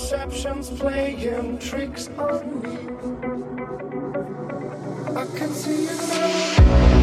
perception's playing tricks on me. I can see you now.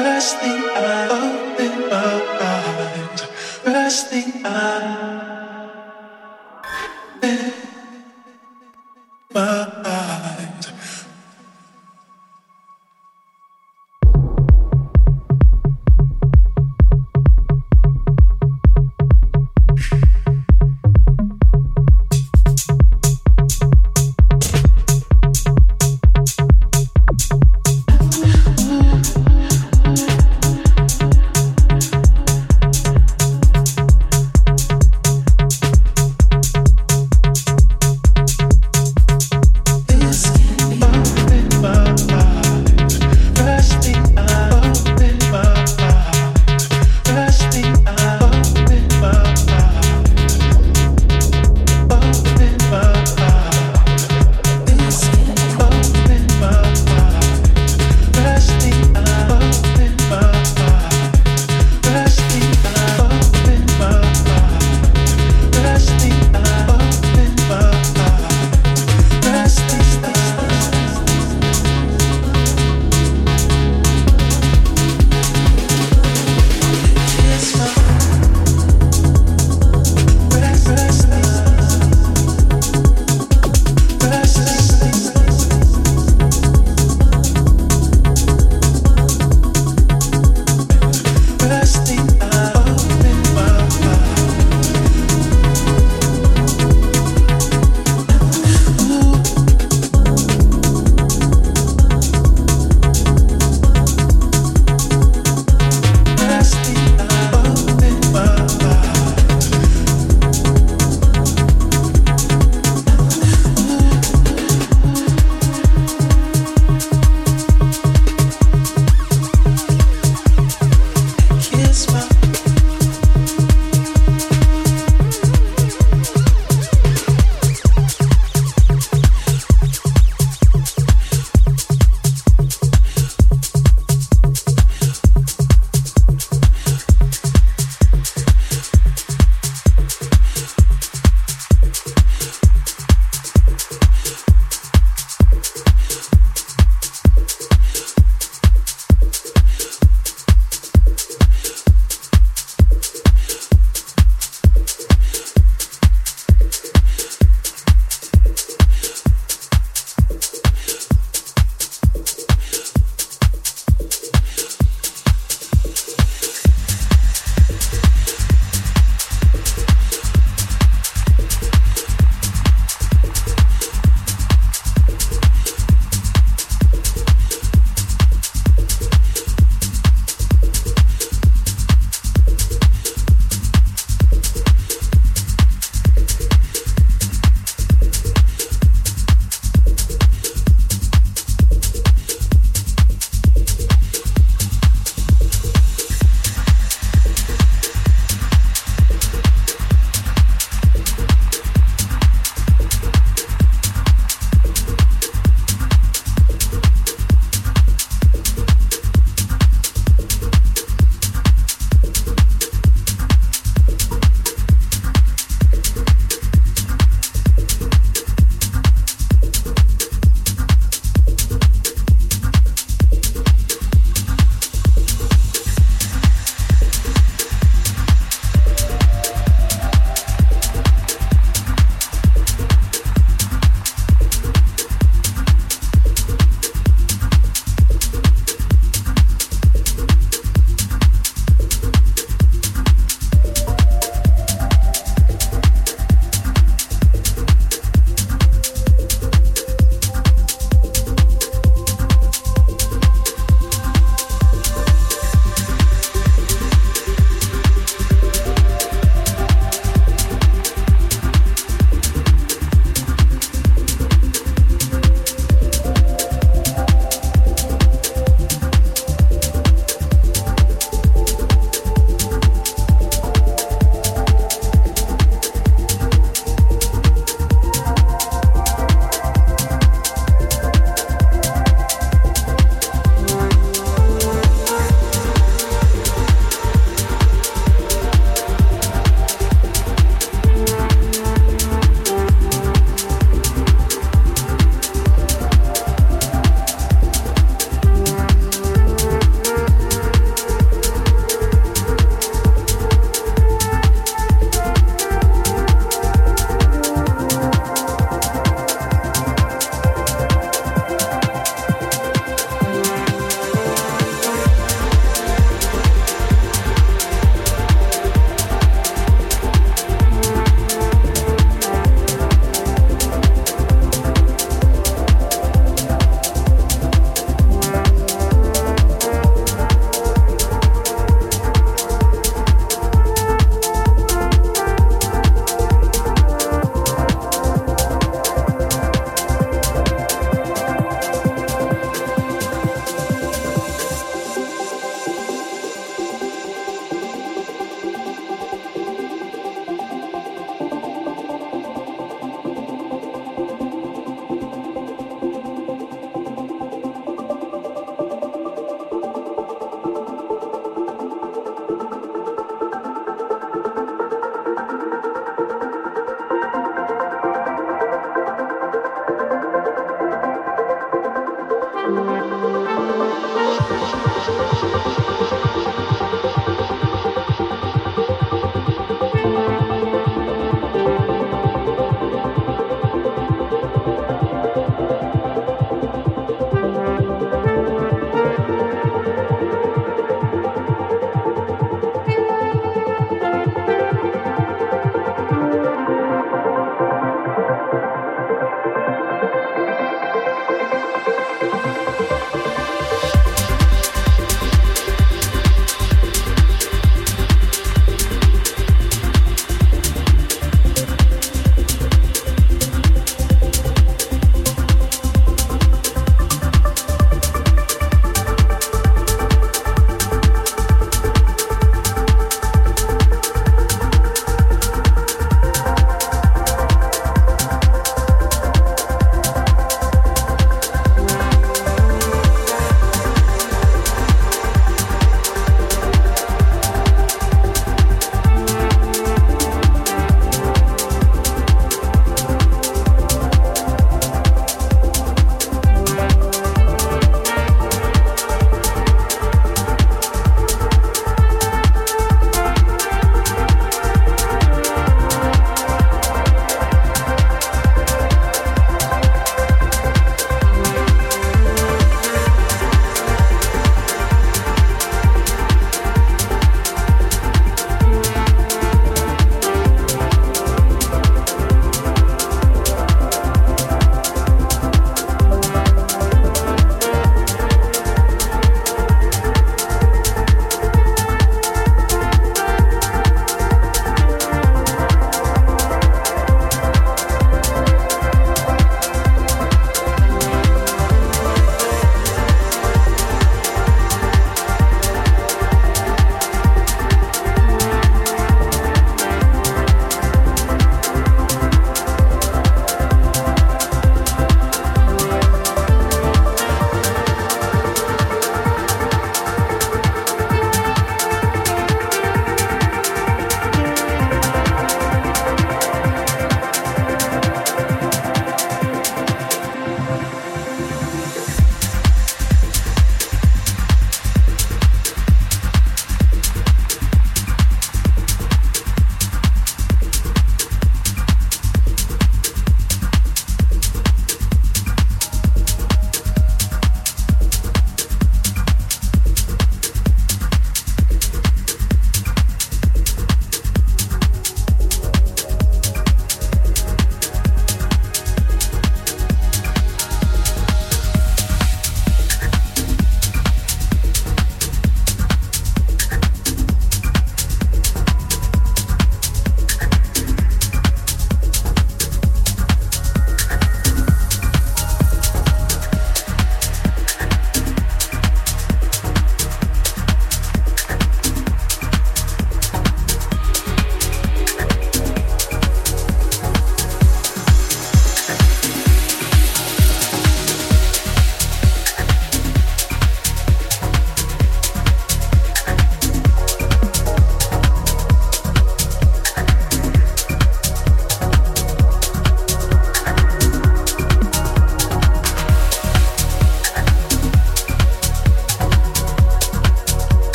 First thing I open my eyes, first thing I open my eyes.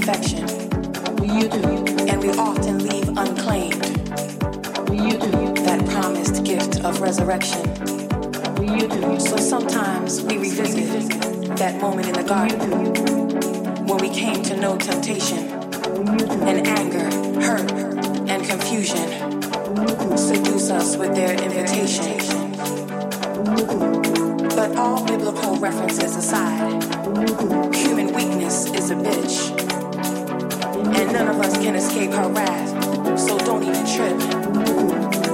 perfection. You do, and we often leave unclaimed. You do, that promised gift of resurrection. You do, so sometimes we revisit that moment in the garden when we came to know temptation and anger, hurt, and confusion seduce us with their invitation. But all biblical references aside, human weakness is a bitch, and none of us can escape her wrath, so don't even trip.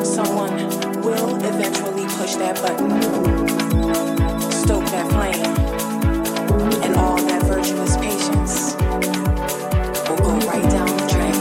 Someone will eventually push that button, stoke that flame, and all that virtuous patience will go right down the drain.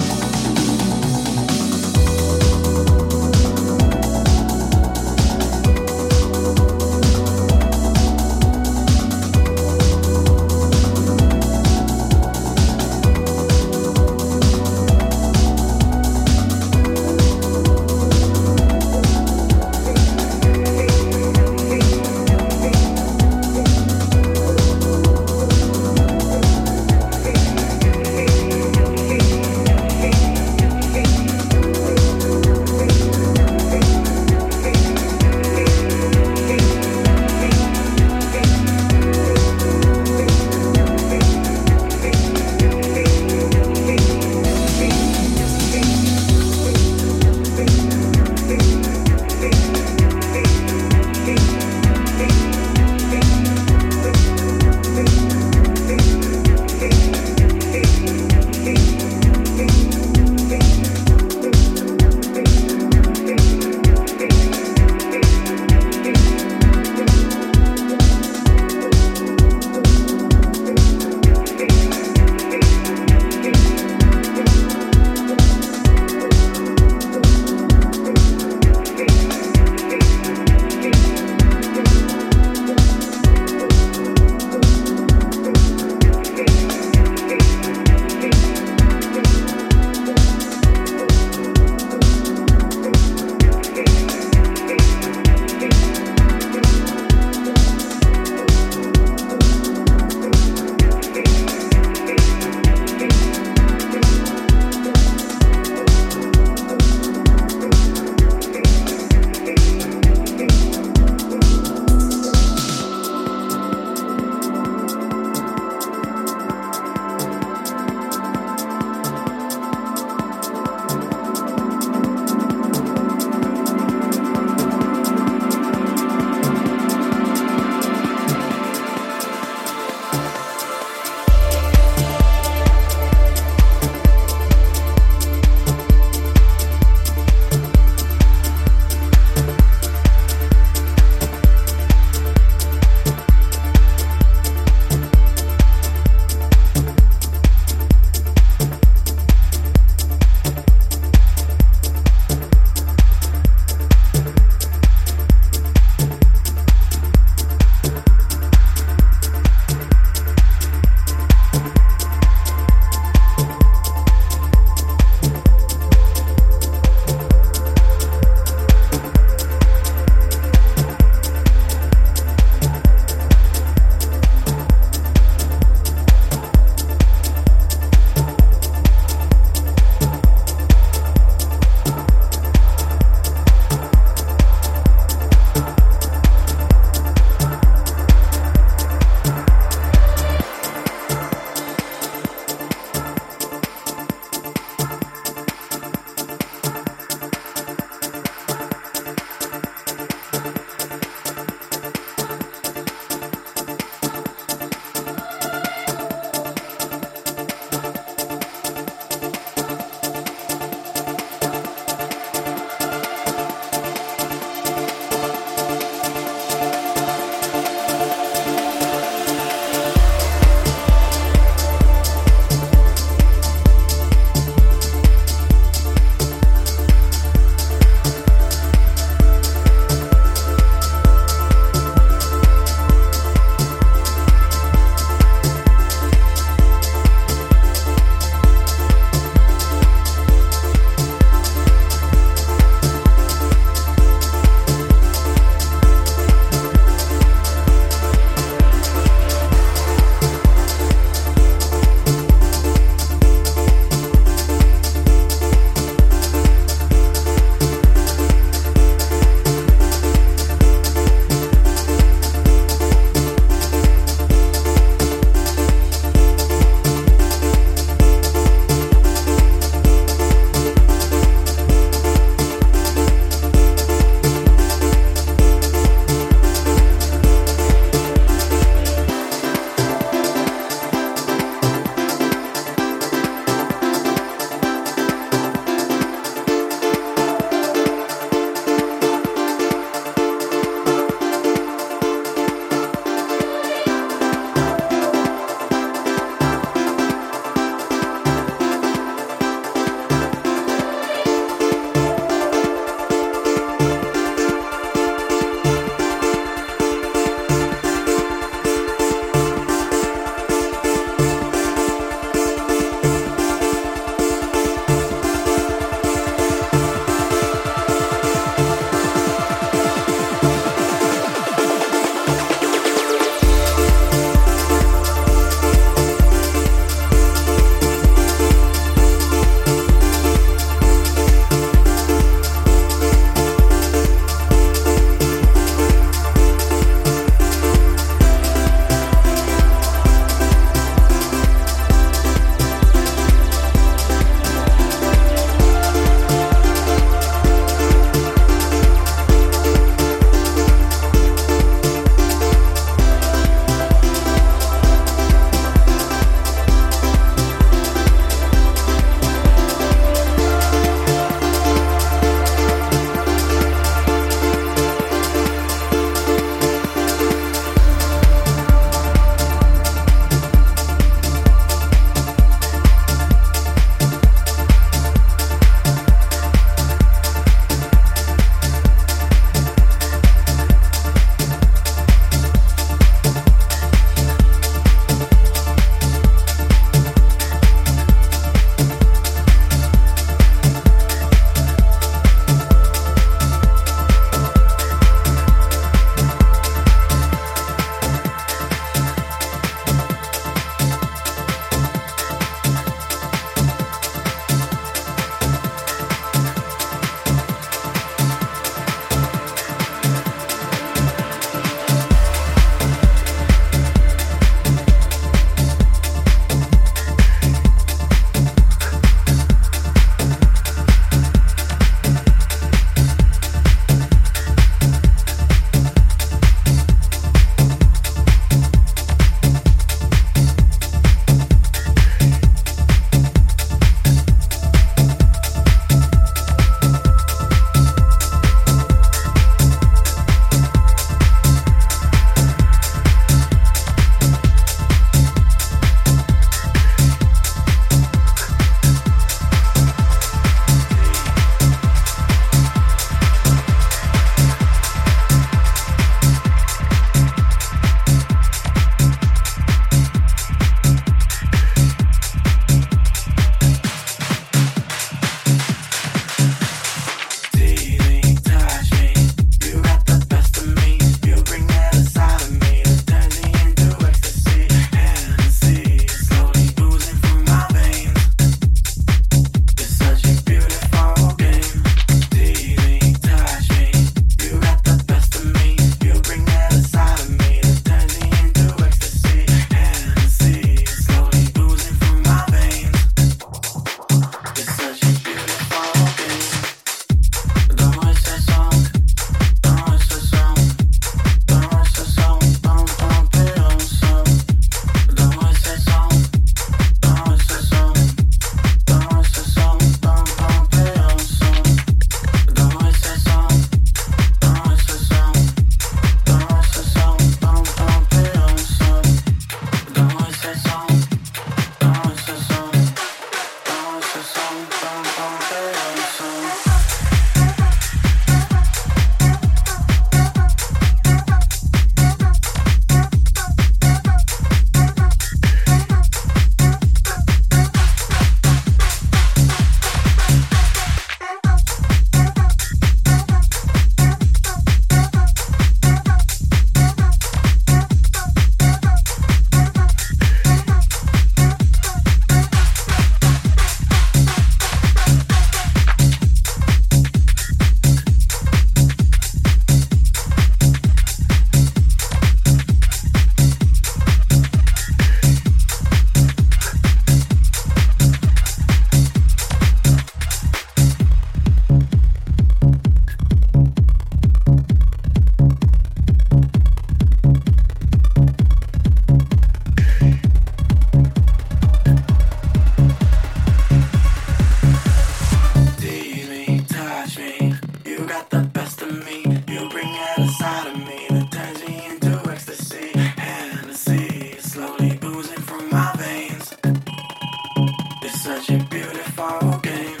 such a beautiful game.